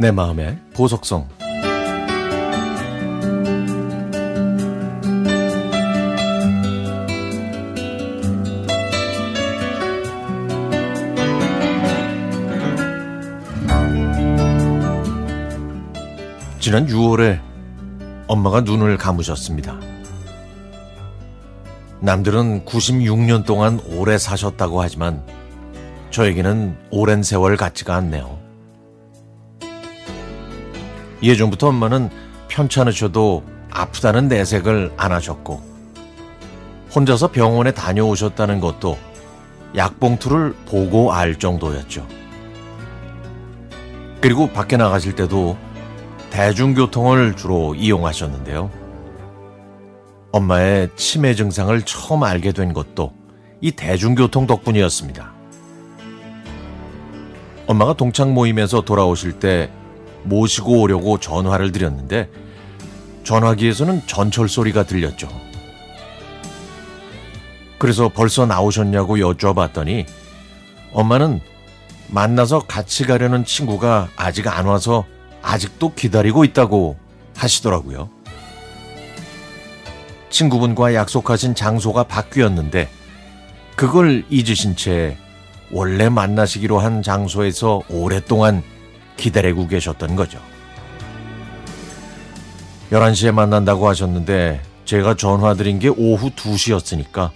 내 마음의 보석성. 지난 6월에 엄마가 눈을 감으셨습니다. 남들은 96년 동안 오래 사셨다고 하지만 저에게는 오랜 세월 같지가 않네요. 예전부터 엄마는 편찮으셔도 아프다는 내색을 안 하셨고 혼자서 병원에 다녀오셨다는 것도 약봉투를 보고 알 정도였죠. 그리고 밖에 나가실 때도 대중교통을 주로 이용하셨는데요. 엄마의 치매 증상을 처음 알게 된 것도 이 대중교통 덕분이었습니다. 엄마가 동창 모임에서 돌아오실 때 모시고 오려고 전화를 드렸는데 전화기에서는 전철 소리가 들렸죠. 그래서 벌써 나오셨냐고 여쭤봤더니 엄마는 만나서 같이 가려는 친구가 아직 안 와서 아직도 기다리고 있다고 하시더라고요. 친구분과 약속하신 장소가 바뀌었는데 그걸 잊으신 채 원래 만나시기로 한 장소에서 오랫동안 기다리고 계셨던 거죠. 11시에 만난다고 하셨는데 제가 전화드린 게 오후 2시였으니까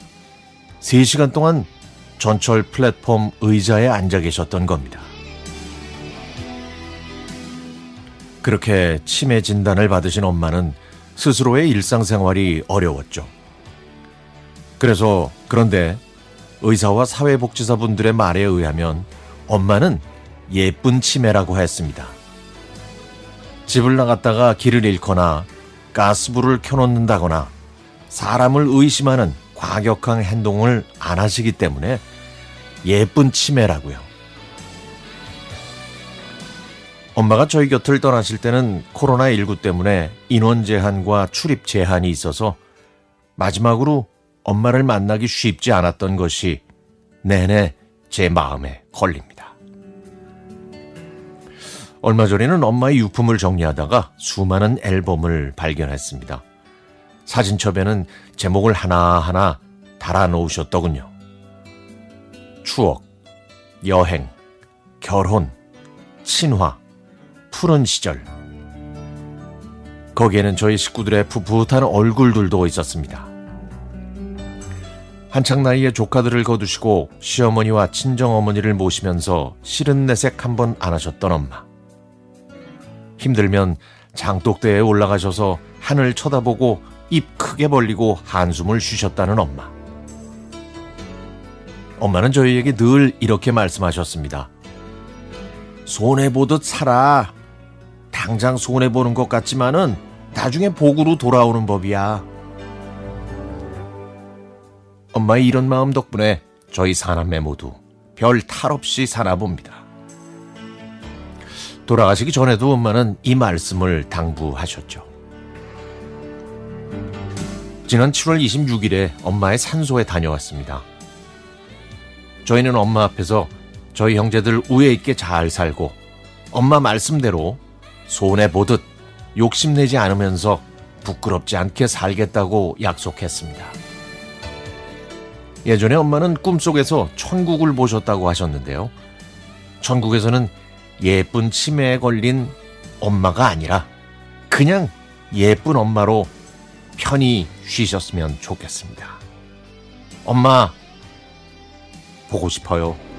3시간 동안 전철 플랫폼 의자에 앉아 계셨던 겁니다. 그렇게 치매 진단을 받으신 엄마는 스스로의 일상생활이 어려웠죠. 그런데 의사와 사회복지사분들의 말에 의하면 엄마는 예쁜 치매라고 했습니다. 집을 나갔다가 길을 잃거나 가스불을 켜놓는다거나 사람을 의심하는 과격한 행동을 안 하시기 때문에 예쁜 치매라고요. 엄마가 저희 곁을 떠나실 때는 코로나19 때문에 인원 제한과 출입 제한이 있어서 마지막으로 엄마를 만나기 쉽지 않았던 것이 내내 제 마음에 걸립니다. 얼마 전에는 엄마의 유품을 정리하다가 수많은 앨범을 발견했습니다. 사진첩에는 제목을 하나하나 달아놓으셨더군요. 추억, 여행, 결혼, 친화, 푸른 시절. 거기에는 저희 식구들의 풋풋한 얼굴들도 있었습니다. 한창 나이에 조카들을 거두시고 시어머니와 친정어머니를 모시면서 싫은 내색 한 번 안 하셨던 엄마. 힘들면 장독대에 올라가셔서 하늘 쳐다보고 입 크게 벌리고 한숨을 쉬셨다는 엄마. 엄마는 저희에게 늘 이렇게 말씀하셨습니다. 손해보듯 살아. 당장 손해보는 것 같지만은 나중에 복으로 돌아오는 법이야. 엄마의 이런 마음 덕분에 저희 사남매 모두 별 탈 없이 살아봅니다. 돌아가시기 전에도 엄마는 이 말씀을 당부하셨죠. 지난 7월 26일에 엄마의 산소에 다녀왔습니다. 저희는 엄마 앞에서 저희 형제들 우애 있게 잘 살고 엄마 말씀대로 손해보듯 욕심내지 않으면서 부끄럽지 않게 살겠다고 약속했습니다. 예전에 엄마는 꿈속에서 천국을 보셨다고 하셨는데요. 천국에서는 예쁜 치매에 걸린 엄마가 아니라 그냥 예쁜 엄마로 편히 쉬셨으면 좋겠습니다. 엄마, 보고 싶어요.